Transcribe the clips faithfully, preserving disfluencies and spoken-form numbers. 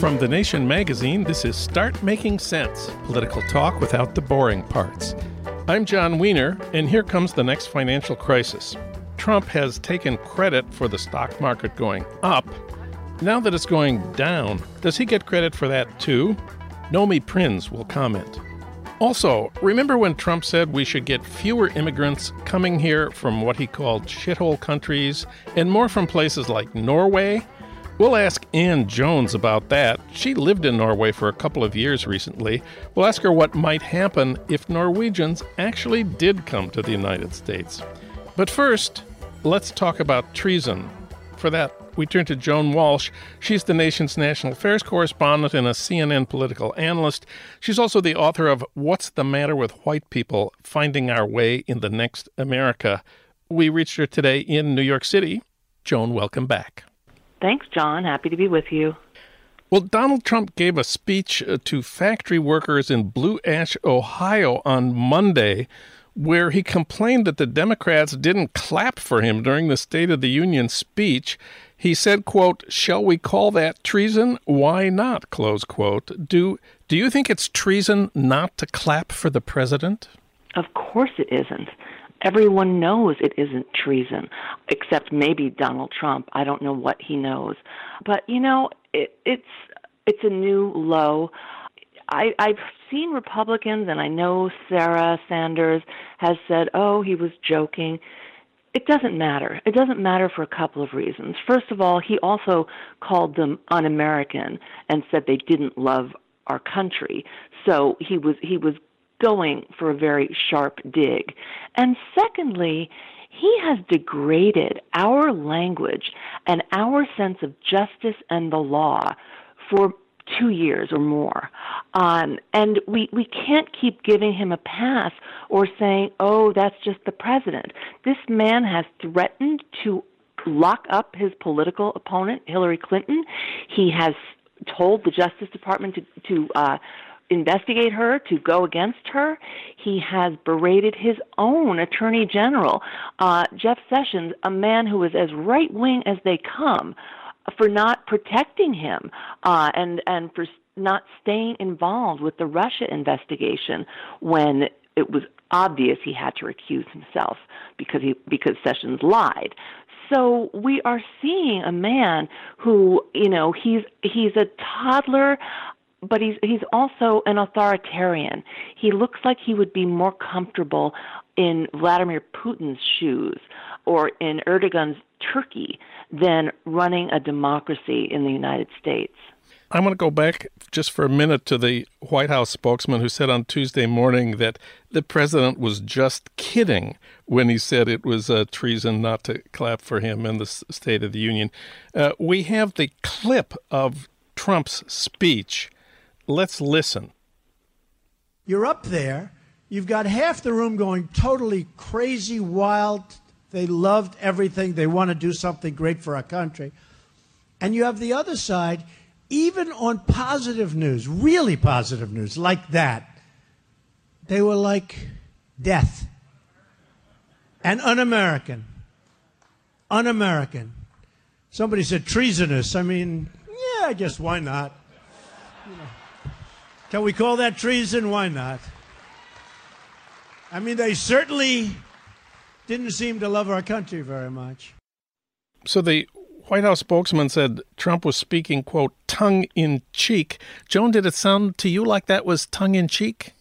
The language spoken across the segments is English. From The Nation magazine, this is Start Making Sense, political talk without the boring parts. I'm John Wiener, and here comes the next financial crisis. Trump has taken credit for the stock market going up. Now that it's going down, does he get credit for that too? Nomi Prins will comment. Also, remember when Trump said we should get fewer immigrants coming here from what he called shithole countries and more from places like Norway? We'll ask Ann Jones about that. She lived in Norway for a couple of years recently. We'll ask her what might happen if Norwegians actually did come to the United States. But first, let's talk about treason. For that, we turn to Joan Walsh. She's the nation's national affairs correspondent and a C N N political analyst. She's also the author of What's the Matter with White People? Finding Our Way in the Next America. We reached her today in New York City. Joan, welcome back. Thanks, John. Happy to be with you. Well, Donald Trump gave a speech to factory workers in Blue Ash, Ohio on Monday, where he complained that the Democrats didn't clap for him during the State of the Union speech. He said, quote, "Shall we call that treason? Why not?" Close quote. Do, do you think it's treason not to clap for the president? Of course it isn't. Everyone knows it isn't treason, except maybe Donald Trump. I don't know what he knows. But, you know, it, it's it's a new low. I, I've seen Republicans, and I know Sarah Sanders has said, oh, he was joking. It doesn't matter. It doesn't matter for a couple of reasons. First of all, he also called them un-American and said they didn't love our country. So he was he was going for a very sharp dig. And secondly, he has degraded our language and our sense of justice and the law for two years or more. Um, and we, we can't keep giving him a pass or saying, oh, that's just the president. This man has threatened to lock up his political opponent, Hillary Clinton. He has told the Justice Department to, to uh, investigate her, to go against her. He has berated his own attorney general, uh, Jeff Sessions, a man who is as right-wing as they come, for not protecting him uh, and, and for not staying involved with the Russia investigation when it was obvious he had to recuse himself because he because Sessions lied. So we are seeing a man who, you know, he's he's a toddler, but he's he's also an authoritarian. He looks like he would be more comfortable in Vladimir Putin's shoes or in Erdogan's Turkey than running a democracy in the United States. I want to go back just for a minute to the White House spokesman who said on Tuesday morning that the president was just kidding when he said it was uh, treason not to clap for him in the State of the Union. Uh, we have the clip of Trump's speech. Let's listen. You're up there You've got half the room going totally crazy, wild. They loved everything. They want to do something great for our country. And you have the other side, even on positive news, really positive news like that, they were like death and un-American, un-American. Somebody said treasonous. I mean, yeah, I guess why not? You know, can we call that treason? Why not? I mean, they certainly didn't seem to love our country very much. So the White House spokesman said Trump was speaking, quote, tongue-in-cheek. Joan, did it sound to you like that was tongue-in-cheek?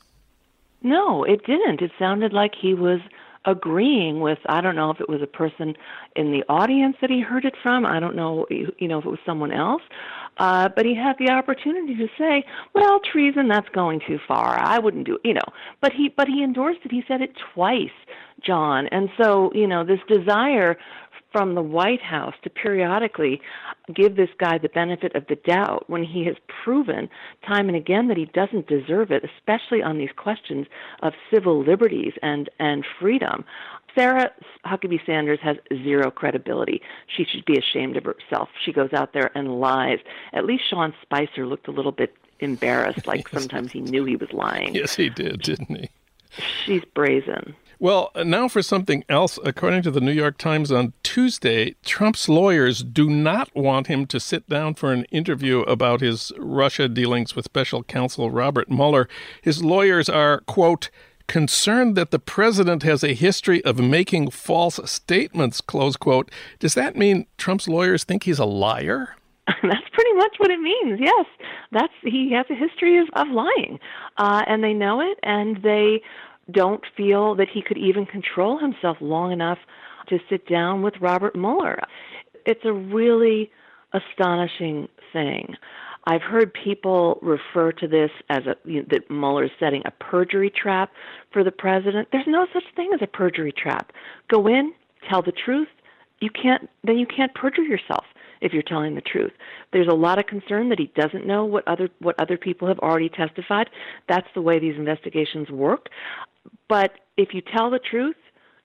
No, it didn't. It sounded like he was agreeing with, I don't know if it was a person in the audience that he heard it from. I don't know, you know, if it was someone else. Uh, but he had the opportunity to say, well, treason, that's going too far. I wouldn't do it, you know. But he, but he endorsed it. He said it twice, John. And so, you know, this desire from the White House to periodically give this guy the benefit of the doubt when he has proven time and again that he doesn't deserve it, especially on these questions of civil liberties and, and freedom. Sarah Huckabee Sanders has zero credibility. She should be ashamed of herself. She goes out there and lies. At least Sean Spicer looked a little bit embarrassed, like yes. Sometimes he knew he was lying. Yes, he did, didn't he? She's brazen. Well, now for something else. According to the New York Times on Tuesday, Trump's lawyers do not want him to sit down for an interview about his Russia dealings with special counsel Robert Mueller. His lawyers are, quote, concerned that the president has a history of making false statements, close quote. Does that mean Trump's lawyers think he's a liar? That's pretty much what it means, yes. That's he has a history of, of lying, uh, and they know it, and they don't feel that he could even control himself long enough to sit down with Robert Mueller. It's a really astonishing thing. I've heard people refer to this as a, you know, that Mueller is setting a perjury trap for the president. There's no such thing as a perjury trap. Go in, tell the truth. You can't, then you can't perjure yourself if you're telling the truth. There's a lot of concern that he doesn't know what other what other people have already testified. That's the way these investigations work. But if you tell the truth,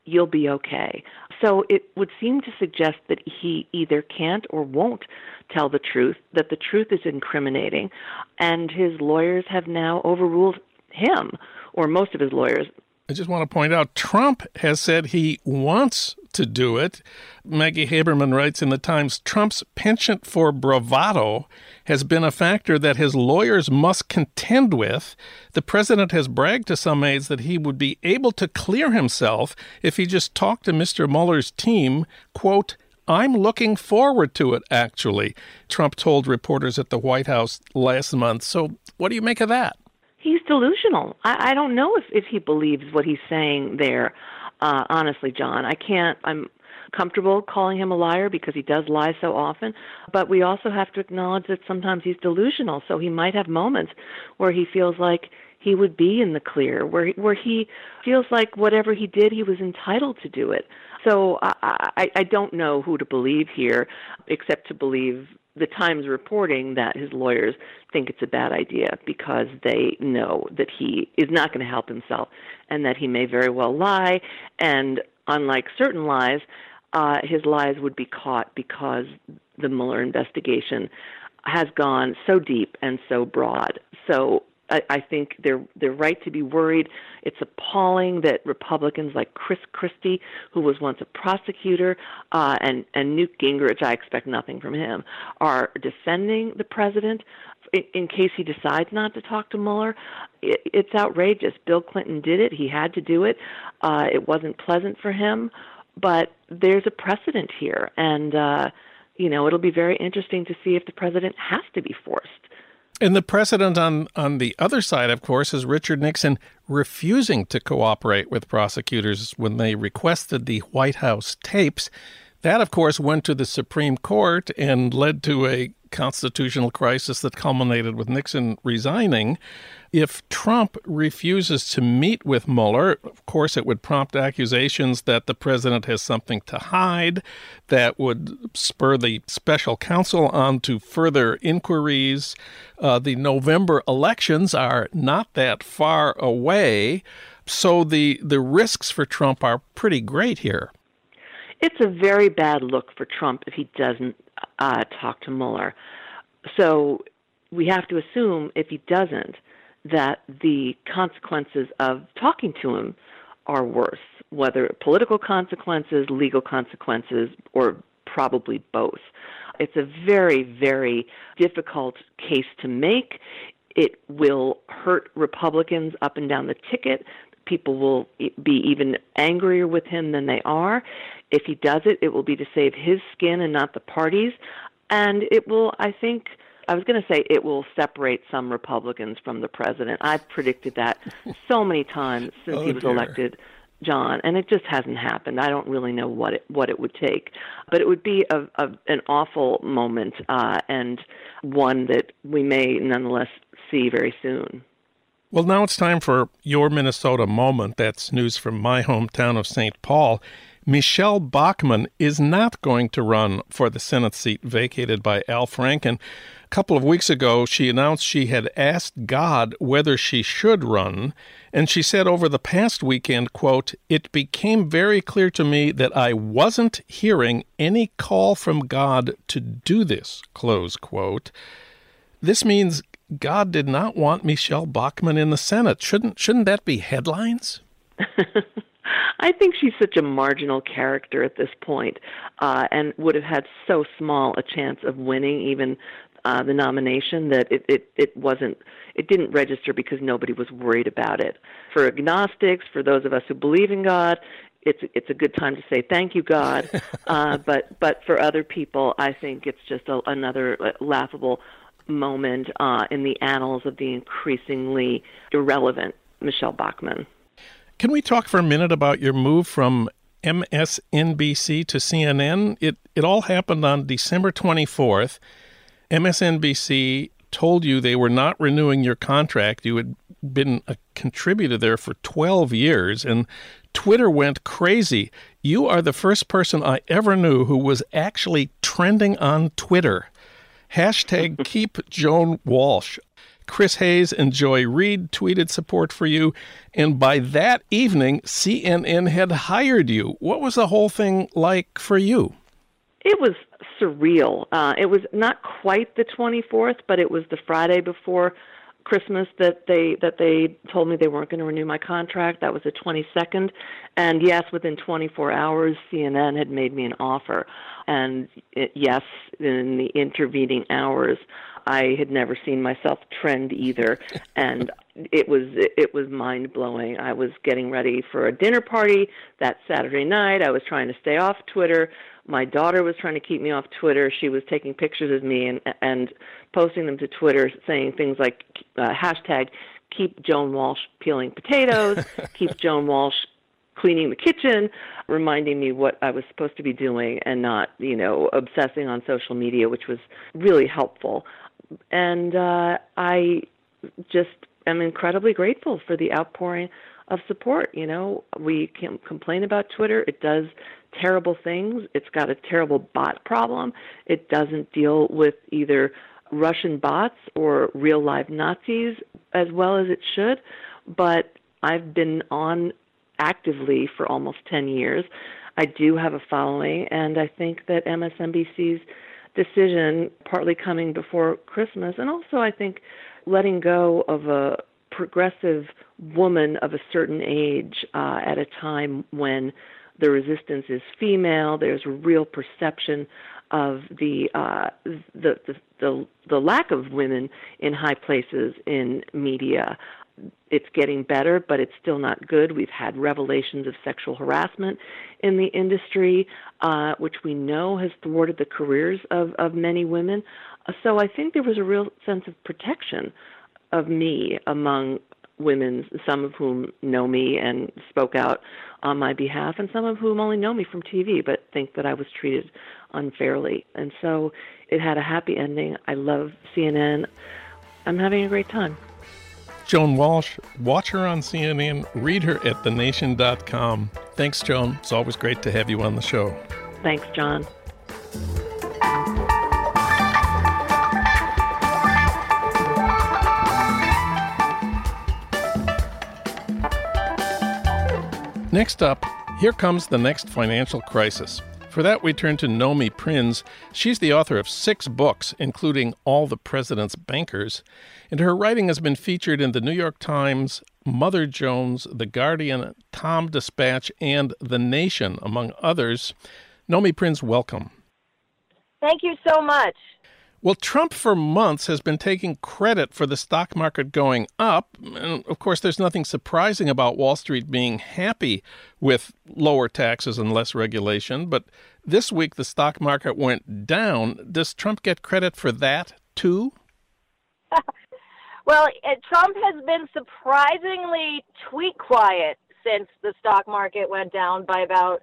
you'll be okay. So it would seem to suggest that he either can't or won't tell the truth, that the truth is incriminating, and his lawyers have now overruled him, or most of his lawyers. I just want to point out, Trump has said he wants to do it. Maggie Haberman writes in the Times, Trump's penchant for bravado has been a factor that his lawyers must contend with. The president has bragged to some aides that he would be able to clear himself if he just talked to Mister Mueller's team, quote, I'm looking forward to it, actually, Trump told reporters at the White House last month. So what do you make of that? He's delusional. I, I don't know if, if he believes what he's saying there. Uh, honestly, John, I can't. I'm comfortable calling him a liar because he does lie so often. But we also have to acknowledge that sometimes he's delusional. So he might have moments where he feels like he would be in the clear, where where he feels like whatever he did, he was entitled to do it. So I, I, I don't know who to believe here, except to believe the Times reporting that his lawyers think it's a bad idea because they know that he is not going to help himself and that he may very well lie. And unlike certain lies, uh, his lies would be caught because the Mueller investigation has gone so deep and so broad. So I, I think they're, they're right to be worried. It's appalling that Republicans like Chris Christie, who was once a prosecutor, uh, and, and Newt Gingrich, I expect nothing from him, are defending the president in, in case he decides not to talk to Mueller. It, it's outrageous. Bill Clinton did it. He had to do it. Uh, it wasn't pleasant for him, but there's a precedent here. And, uh, you know, it'll be very interesting to see if the president has to be forced. And the precedent on, on the other side, of course, is Richard Nixon refusing to cooperate with prosecutors when they requested the White House tapes. That, of course, went to the Supreme Court and led to a constitutional crisis that culminated with Nixon resigning. If Trump refuses to meet with Mueller, of course, it would prompt accusations that the president has something to hide. That would spur the special counsel on to further inquiries. Uh, the November elections are not that far away. So the, the risks for Trump are pretty great here. It's a very bad look for Trump if he doesn't uh, talk to Mueller. So we have to assume if he doesn't that the consequences of talking to him are worse, whether political consequences, legal consequences, or probably both. It's a very, very difficult case to make. It will hurt Republicans up and down the ticket. People will be even angrier with him than they are. If he does it, it will be to save his skin and not the party's. And it will, I think, I was going to say it will separate some Republicans from the president. I've predicted that so many times since oh, he was dear. elected, John, and it just hasn't happened. I don't really know what it what it would take, but it would be a, a, an awful moment uh, and one that we may nonetheless see very soon. Well, now it's time for Your Minnesota Moment. That's news from my hometown of Saint Paul. Michelle Bachmann is not going to run for the Senate seat vacated by Al Franken. A couple of weeks ago, she announced she had asked God whether she should run, and she said over the past weekend, quote, "It became very clear to me that I wasn't hearing any call from God to do this," close quote. This means God did not want Michelle Bachmann in the Senate. Shouldn't, shouldn't that be headlines? I think she's such a marginal character at this point, uh, and would have had so small a chance of winning even uh, the nomination that it, it, it wasn't it didn't register because nobody was worried about it. For agnostics, for those of us who believe in God, it's it's a good time to say thank you, God. Uh, but but for other people, I think it's just a, another laughable moment uh, in the annals of the increasingly irrelevant Michelle Bachmann. Can we talk for a minute about your move from M S N B C to C N N? It it all happened on December twenty-fourth. M S N B C told you they were not renewing your contract. You had been a contributor there for twelve years, and Twitter went crazy. You are the first person I ever knew who was actually trending on Twitter. Hashtag keep Joan Walsh. Chris Hayes and Joy Reid tweeted support for you. And by that evening, C N N had hired you. What was the whole thing like for you? It was surreal. Uh, it was not quite the twenty-fourth, but it was the Friday before Christmas that they that they told me they weren't going to renew my contract. That was the twenty-second. And yes, within twenty-four hours, C N N had made me an offer. And it, yes, in the intervening hours, I had never seen myself trend either. And it was it was mind-blowing. I was getting ready for a dinner party that Saturday night. I was trying to stay off Twitter. My daughter was trying to keep me off Twitter. She was taking pictures of me and and posting them to Twitter, saying things like uh, hashtag keep Joan Walsh peeling potatoes, keep Joan Walsh cleaning the kitchen, reminding me what I was supposed to be doing and not, you know, obsessing on social media, which was really helpful. And uh, I just am incredibly grateful for the outpouring of support. You know, we can complain about Twitter. It does terrible things. It's got a terrible bot problem. It doesn't deal with either Russian bots or real live Nazis as well as it should. But I've been on actively for almost ten years. I do have a following, and I think that M S N B C's decision, partly coming before Christmas, and also I think letting go of a progressive woman of a certain age uh, at a time when the resistance is female, there's a real perception of the, uh, the the the the lack of women in high places in media. It's getting better, but it's still not good. We've had revelations of sexual harassment in the industry, uh, which we know has thwarted the careers of, of many women. So I think there was a real sense of protection of me among women, some of whom know me and spoke out on my behalf, and some of whom only know me from T V but think that I was treated unfairly. And so it had a happy ending. I love C N N. I'm having a great time. Joan Walsh, watch her on C N N, read her at the nation dot com. Thanks, Joan. It's always great to have you on the show. Thanks, John. Next up, here comes the next financial crisis. For that, we turn to Nomi Prins. She's the author of six books, including All the President's Bankers, and her writing has been featured in The New York Times, Mother Jones, The Guardian, Tom Dispatch, and The Nation, among others. Nomi Prins, welcome. Thank you so much. Well, Trump for months has been taking credit for the stock market going up. And of course, there's nothing surprising about Wall Street being happy with lower taxes and less regulation. But this week, the stock market went down. Does Trump get credit for that, too? Well, Trump has been surprisingly tweet quiet since the stock market went down by about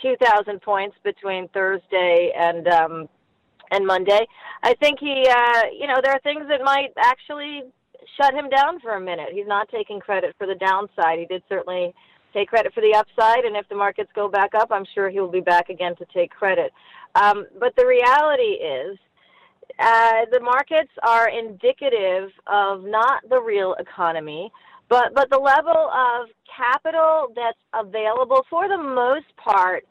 two thousand points between Thursday and um, and Monday. I think he, uh, you know, there are things that might actually shut him down for a minute. He's not taking credit for the downside. He did certainly take credit for the upside, and if the markets go back up, I'm sure he'll be back again to take credit. Um, but the reality is, Uh, the markets are indicative of not the real economy, but, but the level of capital that's available for the most part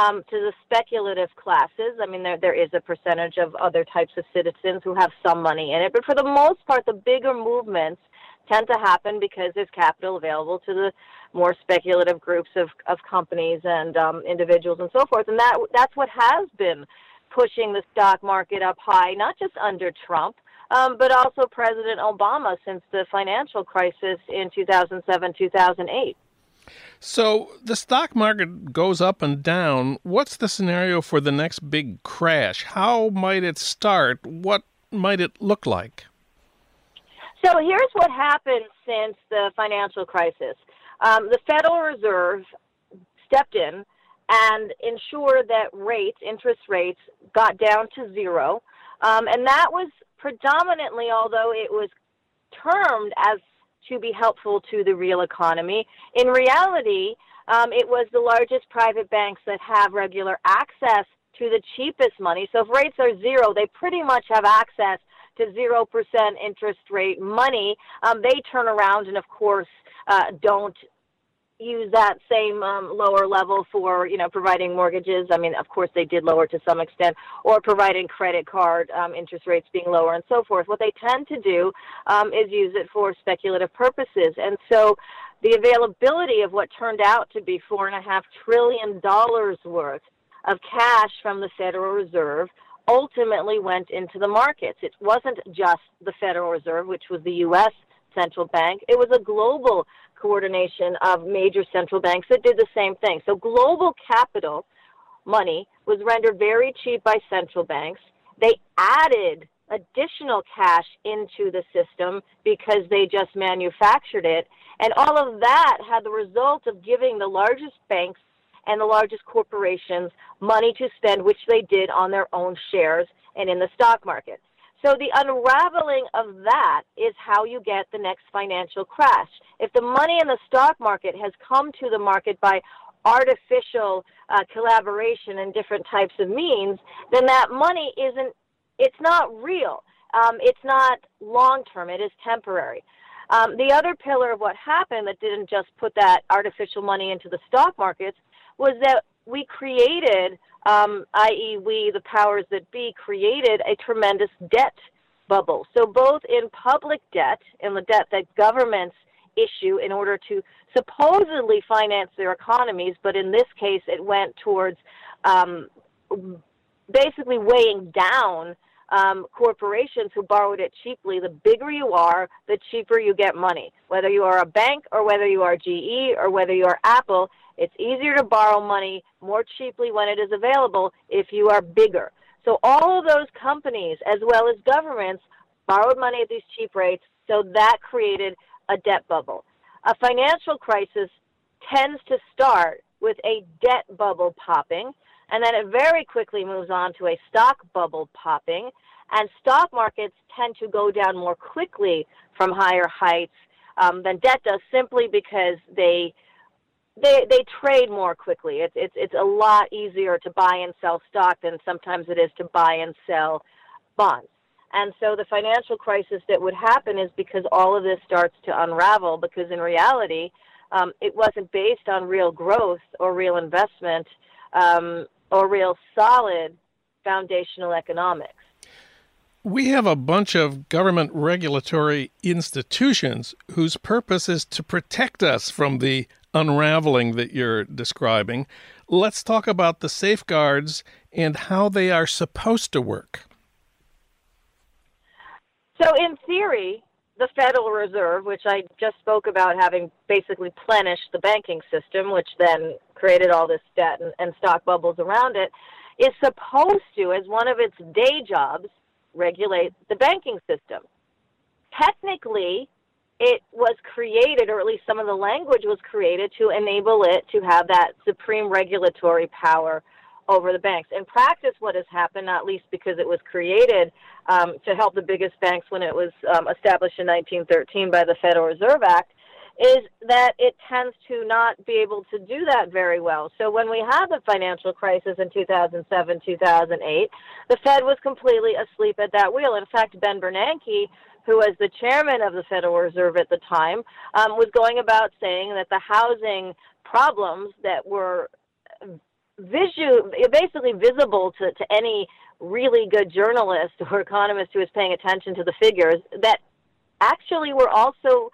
um, to the speculative classes. I mean, there there is a percentage of other types of citizens who have some money in it, but for the most part, the bigger movements tend to happen because there's capital available to the more speculative groups of, of companies and um, individuals and so forth, and that that's what has been pushing the stock market up high, not just under Trump, um, but also President Obama since the financial crisis in two thousand seven, two thousand eight. So the stock market goes up and down. What's the scenario for the next big crash? How might it start? What might it look like? So here's what happened since the financial crisis. Um, the Federal Reserve stepped in and ensure that rates, interest rates, got down to zero. Um, and that was predominantly, although it was termed as to be helpful to the real economy, in reality, um, it was the largest private banks that have regular access to the cheapest money. So if rates are zero, they pretty much have access to zero percent interest rate money. Um, they turn around and, of course, uh, don't use that same um, lower level for, you know, providing mortgages. I mean, of course, they did lower to some extent, or providing credit card um, interest rates being lower and so forth. What they tend to do um, is use it for speculative purposes. And so the availability of what turned out to be four point five trillion dollars worth of cash from the Federal Reserve ultimately went into the markets. It wasn't just the Federal Reserve, which was the U S central bank. It was a global coordination of major central banks that did the same thing. So global capital money was rendered very cheap by central banks. They added additional cash into the system because they just manufactured it. And all of that had the result of giving the largest banks and the largest corporations money to spend, which they did on their own shares and in the stock market. So the unraveling of that is how you get the next financial crash. If the money in the stock market has come to the market by artificial uh, collaboration and different types of means, then that money isn't, it's not real. Um, it's not long-term. It is temporary. Um, the other pillar of what happened that didn't just put that artificial money into the stock markets was that we created, um, that is we, the powers that be, created a tremendous debt bubble. So both in public debt and the debt that governments issue in order to supposedly finance their economies, but in this case it went towards um, basically weighing down um, corporations who borrowed it cheaply. The bigger you are, the cheaper you get money, whether you are a bank or whether you are G E or whether you are Apple. It's easier to borrow money more cheaply when it is available if you are bigger. So all of those companies, as well as governments, borrowed money at these cheap rates, so that created a debt bubble. A financial crisis tends to start with a debt bubble popping, and then it very quickly moves on to a stock bubble popping, and stock markets tend to go down more quickly from higher heights um, than debt does, simply because they... They they trade more quickly. It's it's it's a lot easier to buy and sell stock than sometimes it is to buy and sell bonds. And so the financial crisis that would happen is because all of this starts to unravel, because in reality, um, it wasn't based on real growth or real investment um, or real solid foundational economics. We have a bunch of government regulatory institutions whose purpose is to protect us from the unraveling that you're describing. Let's talk about the safeguards and how they are supposed to work. So in theory, the Federal Reserve, which I just spoke about having basically plenished the banking system, which then created all this debt and, and stock bubbles around it, is supposed to, as one of its day jobs, regulate the banking system. Technically, it was created, or at least some of the language was created, to enable it to have that supreme regulatory power over the banks. In practice, what has happened, not least because it was created um, to help the biggest banks when it was um, established in nineteen thirteen by the Federal Reserve Act, is that it tends to not be able to do that very well. So when we had the financial crisis in two thousand seven, two thousand eight, the Fed was completely asleep at that wheel. In fact, Ben Bernanke, who was the chairman of the Federal Reserve at the time, um, was going about saying that the housing problems that were visu- basically visible to, to any really good journalist or economist who was paying attention to the figures, that actually were also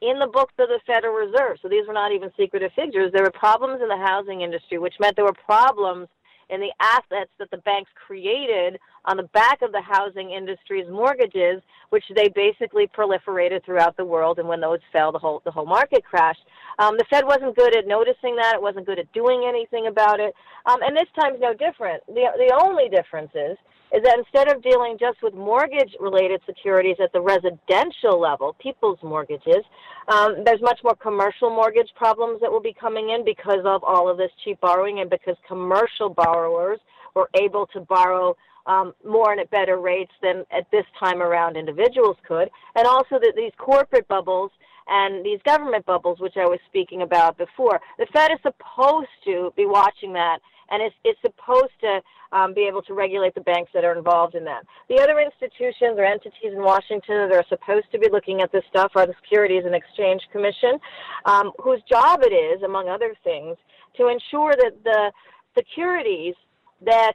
in the books of the Federal Reserve. So these were not even secretive figures. There were problems in the housing industry, which meant there were problems in the assets that the banks created on the back of the housing industry's mortgages, which they basically proliferated throughout the world. And when those fell, the whole the whole market crashed. Um, the Fed wasn't good at noticing that. It wasn't good at doing anything about it. Um, and this time's no different. The the only difference is is that instead of dealing just with mortgage-related securities at the residential level, people's mortgages, um, there's much more commercial mortgage problems that will be coming in because of all of this cheap borrowing and because commercial borrowers were able to borrow um, more and at better rates than at this time around individuals could, and also that these corporate bubbles and these government bubbles, which I was speaking about before, the Fed is supposed to be watching that, and it's, it's supposed to um, be able to regulate the banks that are involved in that. The other institutions or entities in Washington that are supposed to be looking at this stuff are the Securities and Exchange Commission, um, whose job it is, among other things, to ensure that the securities that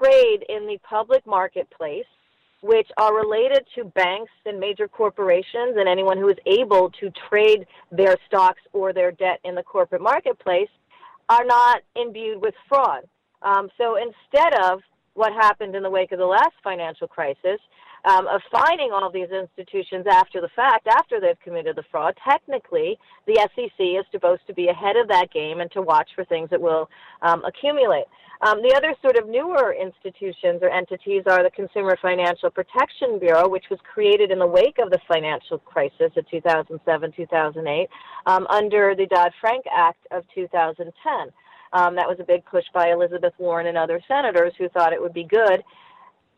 trade in the public marketplace, which are related to banks and major corporations and anyone who is able to trade their stocks or their debt in the corporate marketplace, are not imbued with fraud. Um, so instead of what happened in the wake of the last financial crisis, um, of fining all these institutions after the fact, after they've committed the fraud, technically the S E C is supposed to be ahead of that game and to watch for things that will um, accumulate. Um, the other sort of newer institutions or entities are the Consumer Financial Protection Bureau, which was created in the wake of the financial crisis of two thousand seven, two thousand eight, um, under the Dodd-Frank Act of two thousand ten. Um, that was a big push by Elizabeth Warren and other senators who thought it would be good.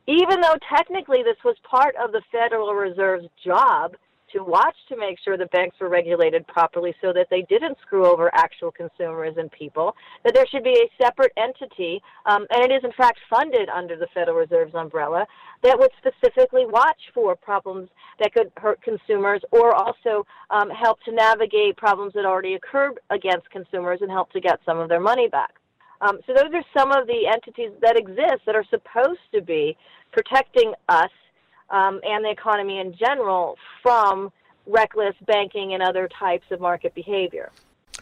Even though technically this was part of the Federal Reserve's job to watch to make sure the banks were regulated properly so that they didn't screw over actual consumers and people, that there should be a separate entity, um, and it is in fact funded under the Federal Reserve's umbrella, that would specifically watch for problems that could hurt consumers or also um, help to navigate problems that already occurred against consumers and help to get some of their money back. Um, so those are some of the entities that exist that are supposed to be protecting us Um, and the economy in general from reckless banking and other types of market behavior.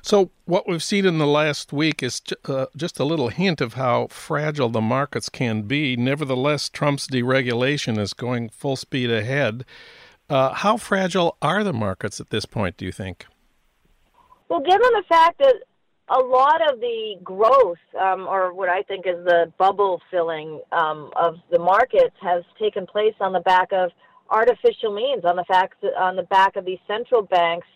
So what we've seen in the last week is ju- uh, just a little hint of how fragile the markets can be. Nevertheless, Trump's deregulation is going full speed ahead. Uh, how fragile are the markets at this point, do you think? Well, given the fact that a lot of the growth, um, or what I think is the bubble filling um, of the markets, has taken place on the back of artificial means, on the fact, on the back of these central banks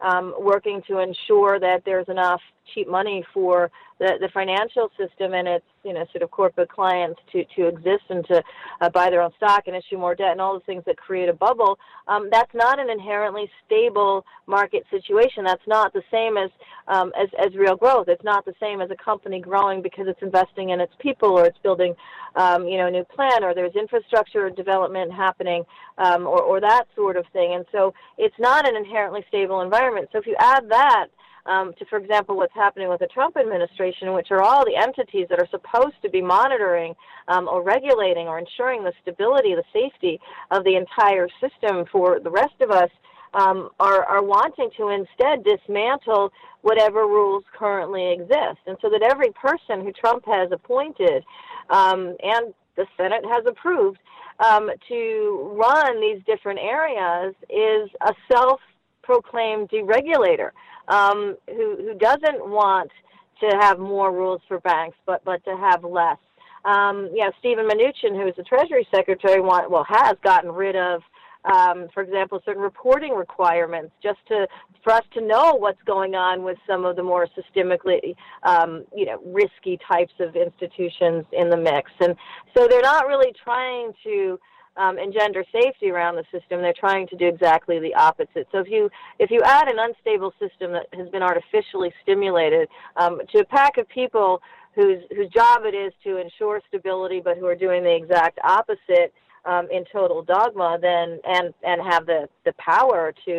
um, working to ensure that there's enough cheap money for the, the financial system and its, you know, sort of corporate clients to, to exist and to uh, buy their own stock and issue more debt and all the things that create a bubble. Um, that's not an inherently stable market situation. That's not the same as, um, as as real growth. It's not the same as a company growing because it's investing in its people or it's building, um, you know, a new plant, or there's infrastructure development happening, um, or or that sort of thing. And so it's not an inherently stable environment. So if you add that um, to, for example, what's happening with the Trump administration, which are all the entities that are supposed to be monitoring um, or regulating or ensuring the stability, the safety of the entire system for the rest of us, Um, are, are wanting to instead dismantle whatever rules currently exist. And so that every person who Trump has appointed um, and the Senate has approved um, to run these different areas is a self-proclaimed deregulator um, who, who doesn't want to have more rules for banks, but, but to have less. Um, you know, Steven Mnuchin, who is the Treasury Secretary, want, well, has gotten rid of Um, for example, certain reporting requirements just to for us to know what's going on with some of the more systemically, um, you know, risky types of institutions in the mix. And so they're not really trying to um, engender safety around the system. They're trying to do exactly the opposite. So if you if you add an unstable system that has been artificially stimulated um, to a pack of people whose whose job it is to ensure stability, but who are doing the exact opposite, Um, in total dogma, then and and have the the power to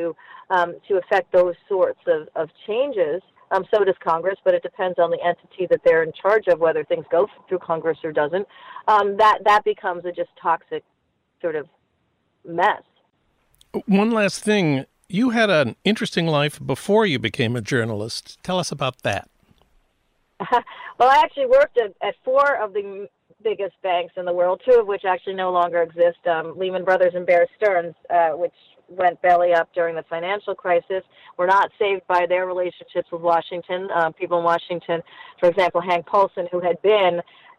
um, to affect those sorts of of changes. Um, so does Congress, but it depends on the entity that they're in charge of whether things go through Congress or doesn't. Um, that that becomes a just toxic sort of mess. One last thing, you had an interesting life before you became a journalist. Tell us about that. Well, I actually worked at, at four of the biggest banks in the world, two of which actually no longer exist, um, Lehman Brothers and Bear Stearns, uh, which went belly up during the financial crisis, were not saved by their relationships with Washington. Um, people in Washington, for example, Hank Paulson, who had been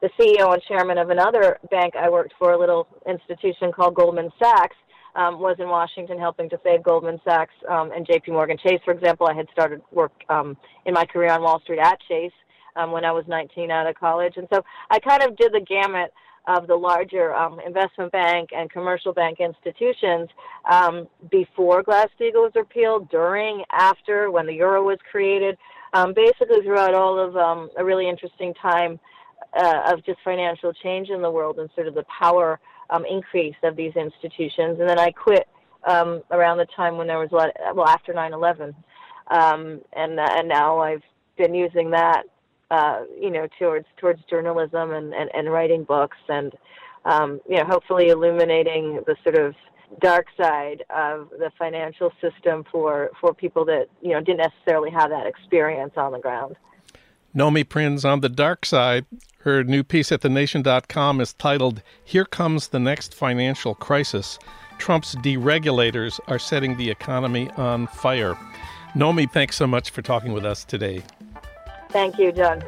the C E O and chairman of another bank I worked for, a little institution called Goldman Sachs, Um, was in Washington helping to save Goldman Sachs um, and J P Morgan Chase, for example. I had started work um, in my career on Wall Street at Chase um, when I was nineteen out of college. And so I kind of did the gamut of the larger um, investment bank and commercial bank institutions um, before Glass-Steagall was repealed, during, after, when the euro was created, um, basically throughout all of um, a really interesting time uh, of just financial change in the world and sort of the power Um, increase of these institutions. And then I quit um, around the time when there was a lot of, well, after nine eleven, um, and uh, and now I've been using that, uh, you know, towards towards journalism and, and, and writing books and, um, you know, hopefully illuminating the sort of dark side of the financial system for for people that, you know, didn't necessarily have that experience on the ground. Nomi Prins on the dark side. Her new piece at the nation dot com is titled, "Here Comes the Next Financial Crisis. Trump's Deregulators Are Setting the Economy on Fire." Nomi, thanks so much for talking with us today. Thank you, John.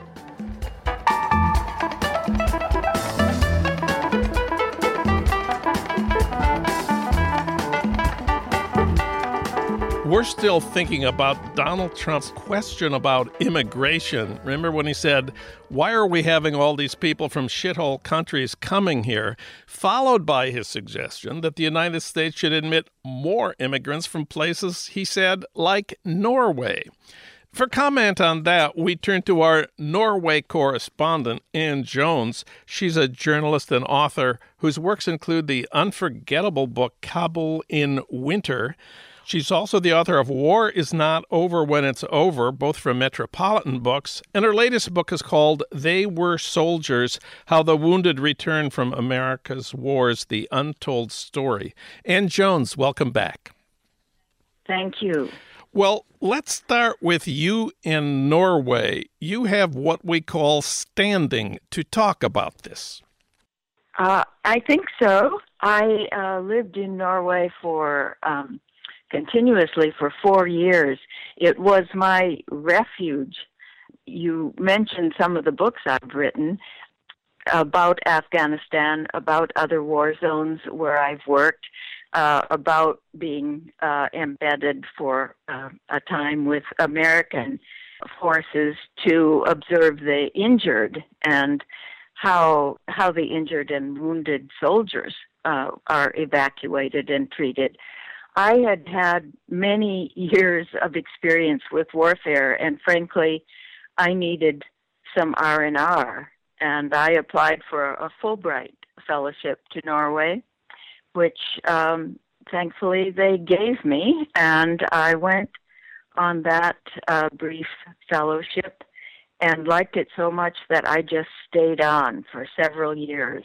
We're still thinking about Donald Trump's question about immigration. Remember when he said, "Why are we having all these people from shithole countries coming here?" Followed by his suggestion that the United States should admit more immigrants from places, he said, like Norway. For comment on that, we turn to our Norway correspondent, Ann Jones. She's a journalist and author whose works include the unforgettable book Kabul in Winter. She's also the author of War Is Not Over When It's Over, both from Metropolitan Books. And her latest book is called They Were Soldiers, How the Wounded Return from America's Wars, The Untold Story. Ann Jones, welcome back. Thank you. Well, let's start with you in Norway. You have what we call standing to talk about this. Uh, I think so. I uh, lived in Norway for... Um, continuously for four years. It was my refuge. You mentioned some of the books I've written about Afghanistan, about other war zones where I've worked, uh, about being uh, embedded for uh, a time with American forces to observe the injured and how how the injured and wounded soldiers uh, are evacuated and treated. I had had many years of experience with warfare, and frankly, I needed some R and R, and I applied for a Fulbright fellowship to Norway, which um, thankfully they gave me, and I went on that uh, brief fellowship and liked it so much that I just stayed on for several years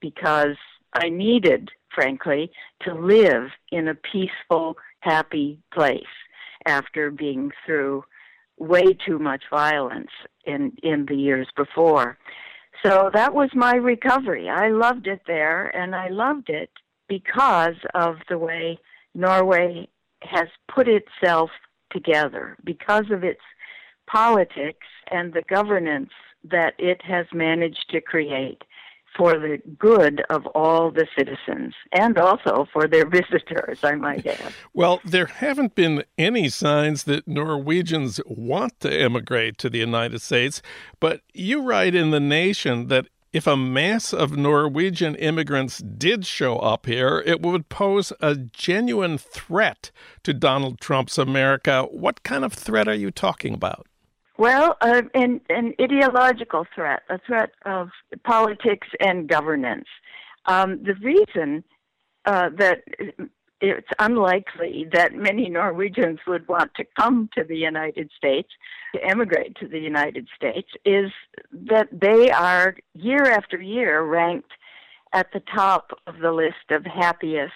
because I needed, frankly, to live in a peaceful, happy place after being through way too much violence in, in the years before. So that was my recovery. I loved it there, and I loved it because of the way Norway has put itself together, because of its politics and the governance that it has managed to create for the good of all the citizens and also for their visitors, I might add. Well, there haven't been any signs that Norwegians want to emigrate to the United States, but you write in The Nation that if a mass of Norwegian immigrants did show up here, it would pose a genuine threat to Donald Trump's America. What kind of threat are you talking about? Well, uh, an, an ideological threat, a threat of politics and governance. Um, the reason uh, that it's unlikely that many Norwegians would want to come to the United States, to emigrate to the United States, is that they are year after year ranked at the top of the list of happiest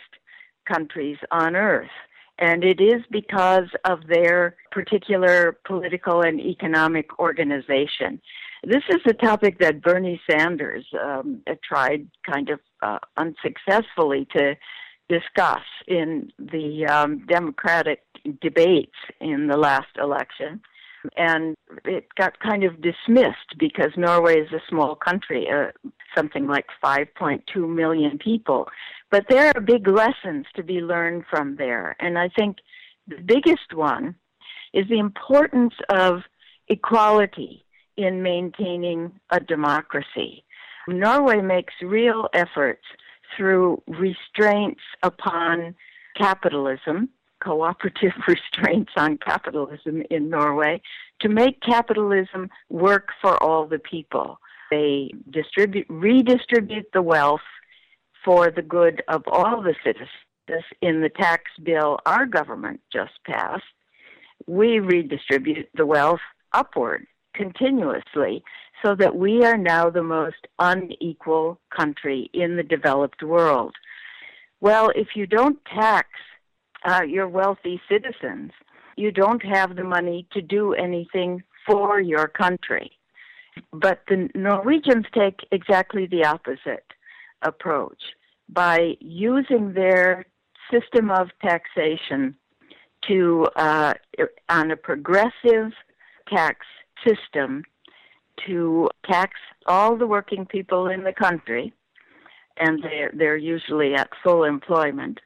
countries on earth. And it is because of their particular political and economic organization. This is a topic that Bernie Sanders um, tried kind of uh, unsuccessfully to discuss in the um, Democratic debates in the last election. And it got kind of dismissed because Norway is a small country, uh, something like five point two million people. But there are big lessons to be learned from there. And I think the biggest one is the importance of equality in maintaining a democracy. Norway makes real efforts through restraints upon capitalism, cooperative restraints on capitalism in Norway, to make capitalism work for all the people. They distribute, redistribute the wealth for the good of all the citizens. In the tax bill our government just passed, we redistribute the wealth upward continuously so that we are now the most unequal country in the developed world. Well, if you don't tax Uh, your wealthy citizens, you don't have the money to do anything for your country. But the Norwegians take exactly the opposite approach by using their system of taxation to, uh, on a progressive tax system, to tax all the working people in the country, and they're, they're usually at full employment.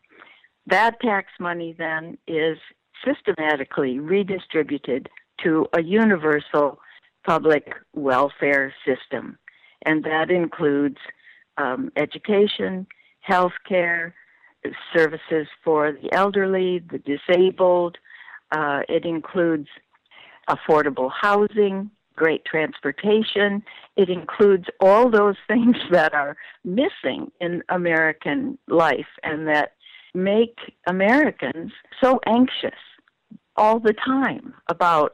That tax money then is systematically redistributed to a universal public welfare system, and that includes um, education, health care, services for the elderly, the disabled. Uh, it includes affordable housing, great transportation. It includes all those things that are missing in American life and that make Americans so anxious all the time about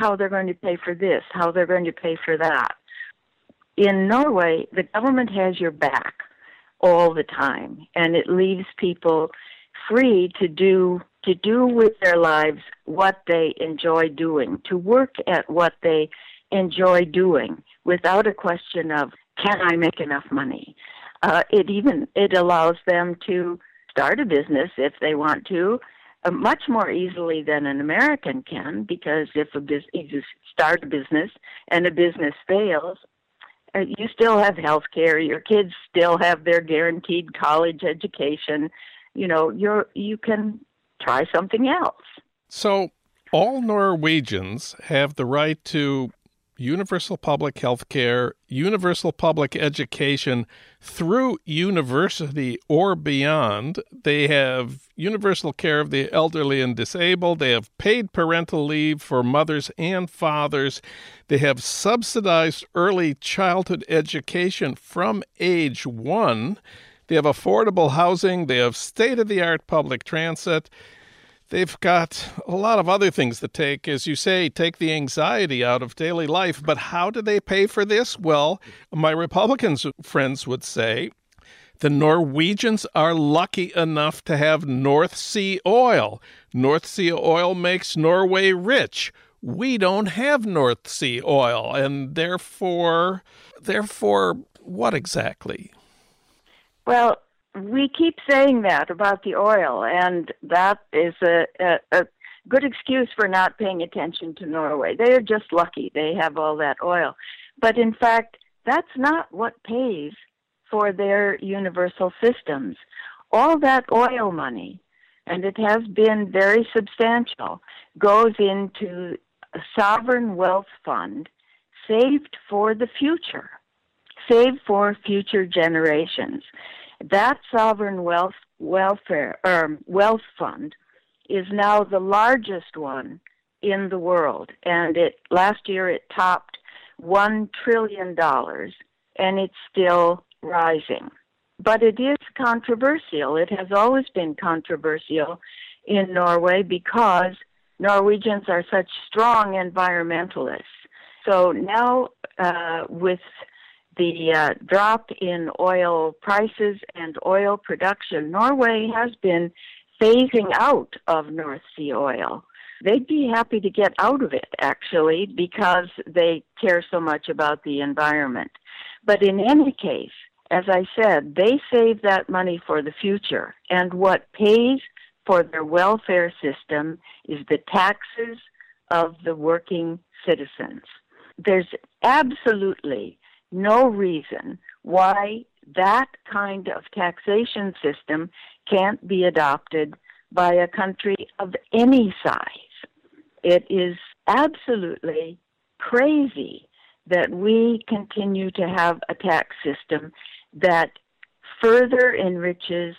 how they're going to pay for this, how they're going to pay for that. In Norway, the government has your back all the time, and it leaves people free to do to do with their lives what they enjoy doing, to work at what they enjoy doing without a question of, can I make enough money? Uh, it even it allows them to start a business if they want to, uh, much more easily than an American can, because if a bus- you start a business and a business fails, uh, you still have health care, your kids still have their guaranteed college education. You know, you're, you can try something else. So all Norwegians have the right to universal public health care, universal public education through university or beyond. They have universal care of the elderly and disabled. They have paid parental leave for mothers and fathers. They have subsidized early childhood education from age one. They have affordable housing. They have state-of-the-art public transit. they've got a lot of other things to take, as you say, take the anxiety out of daily life. But how do they pay for this? Well, my Republican friends would say the Norwegians are lucky enough to have North Sea oil. North Sea oil makes Norway rich. We don't have North Sea oil, and therefore, therefore, what exactly? Well, we keep saying that about the oil, and that is a, a, a good excuse for not paying attention to Norway. They are just lucky they have all that oil. But in fact, that's not what pays for their universal systems. All that oil money, and it has been very substantial, goes into a sovereign wealth fund saved for the future, saved for future generations. That sovereign wealth welfare um, wealth fund is now the largest one in the world, and it last year it topped one trillion dollars, and it's still rising. But it is controversial. It has always been controversial in Norway because Norwegians are such strong environmentalists. So now, uh, with the uh, drop in oil prices and oil production, Norway has been phasing out of North Sea oil. They'd be happy to get out of it, actually, because they care so much about the environment. But in any case, as I said, they save that money for the future. And what pays for their welfare system is the taxes of the working citizens. There's absolutely no reason why that kind of taxation system can't be adopted by a country of any size. It is absolutely crazy that we continue to have a tax system that further enriches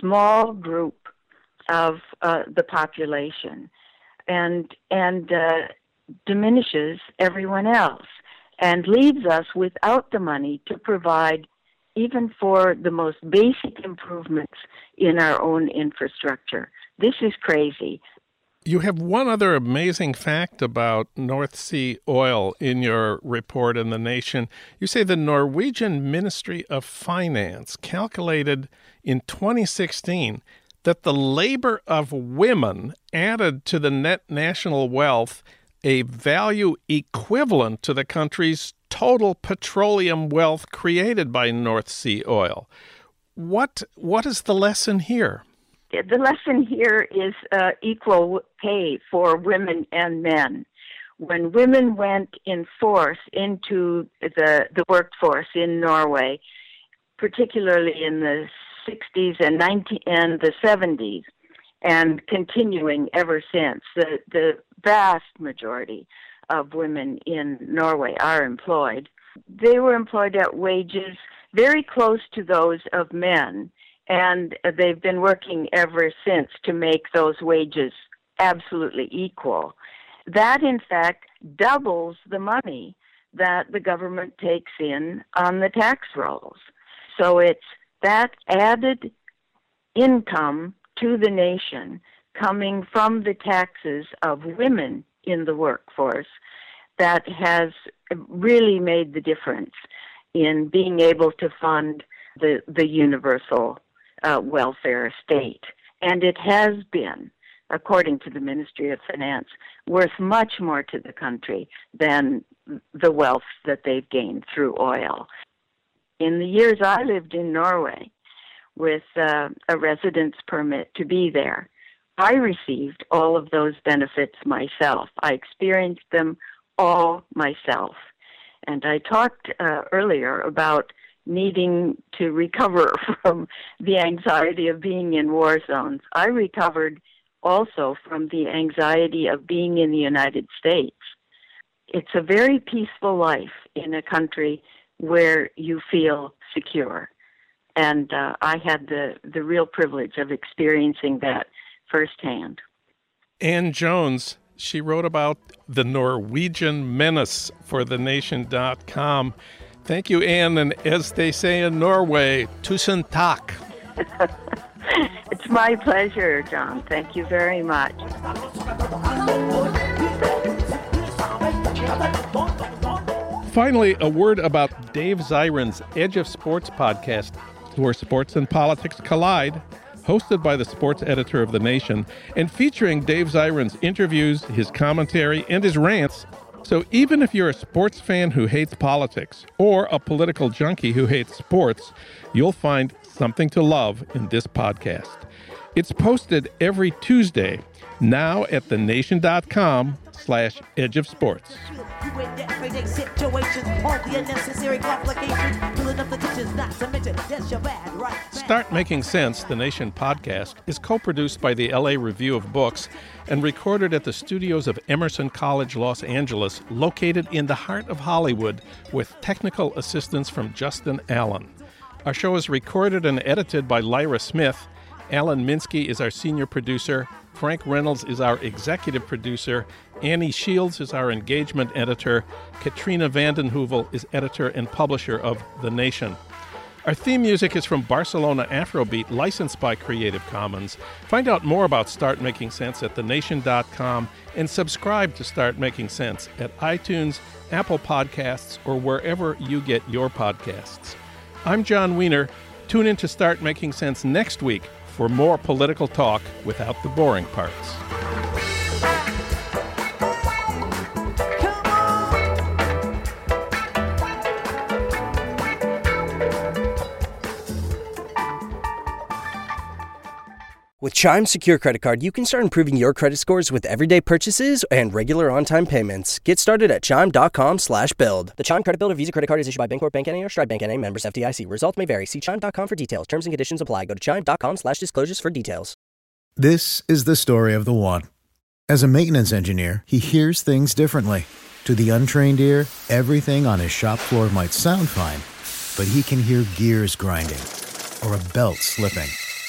small group of uh, the population and and uh, diminishes everyone else, and leaves us without the money to provide even for the most basic improvements in our own infrastructure. This is crazy. You have one other amazing fact about North Sea oil in your report in The Nation. You say the Norwegian Ministry of Finance calculated in twenty sixteen that the labor of women added to the net national wealth a value equivalent to the country's total petroleum wealth created by North Sea oil. What what is the lesson here? The lesson here is uh, equal pay for women and men. When women went in force into the, the workforce in Norway, particularly in the sixties and, nineteen, and the seventies, and continuing ever since, the, the vast majority of women in Norway are employed. They were employed at wages very close to those of men, and they've been working ever since to make those wages absolutely equal. That, in fact, doubles the money that the government takes in on the tax rolls. So it's that added income to the nation coming from the taxes of women in the workforce that has really made the difference in being able to fund the, the universal uh, welfare state. And it has been, according to the Ministry of Finance, worth much more to the country than the wealth that they've gained through oil. In the years I lived in Norway with uh, a residence permit to be there, I received all of those benefits myself. I experienced them all myself. And I talked uh, earlier about needing to recover from the anxiety of being in war zones. I recovered also from the anxiety of being in the United States. It's a very peaceful life in a country where you feel secure. And uh, I had the, the real privilege of experiencing that firsthand. Ann Jones, she wrote about the Norwegian menace for the nation dot com. Thank you, Ann, and as they say in Norway, tusen takk. It's my pleasure, John. Thank you very much. Finally, a word about Dave Zirin's Edge of Sports podcast, where sports and politics collide, hosted by the sports editor of The Nation, and featuring Dave Zirin's interviews, his commentary, and his rants. So even if you're a sports fan who hates politics, or a political junkie who hates sports, you'll find something to love in this podcast. It's posted every Tuesday, now at thenation.com slash edge of sports. Start Making Sense, The Nation podcast, is co-produced by the L A Review of Books and recorded at the studios of Emerson College, Los Angeles, located in the heart of Hollywood, with technical assistance from Justin Allen. Our show is recorded and edited by Lyra Smith. Alan Minsky is our senior producer. Frank Reynolds is our executive producer. Annie Shields is our engagement editor. Katrina Vandenhoevel is editor and publisher of The Nation. Our theme music is from Barcelona Afrobeat, licensed by Creative Commons. Find out more about Start Making Sense at thenation dot com and subscribe to Start Making Sense at iTunes, Apple Podcasts, or wherever you get your podcasts. I'm John Wiener. Tune in to Start Making Sense next week for more political talk without the boring parts. With Chime Secure Credit Card, you can start improving your credit scores with everyday purchases and regular on-time payments. Get started at Chime.com slash build. The Chime Credit Builder Visa Credit Card is issued by Bancorp Bank N A or Stride Bank N A, members F D I C. Results may vary. See Chime dot com for details. Terms and conditions apply. Go to Chime.com slash disclosures for details. This is the story of the one. As a maintenance engineer, he hears things differently. To the untrained ear, everything on his shop floor might sound fine, but he can hear gears grinding or a belt slipping.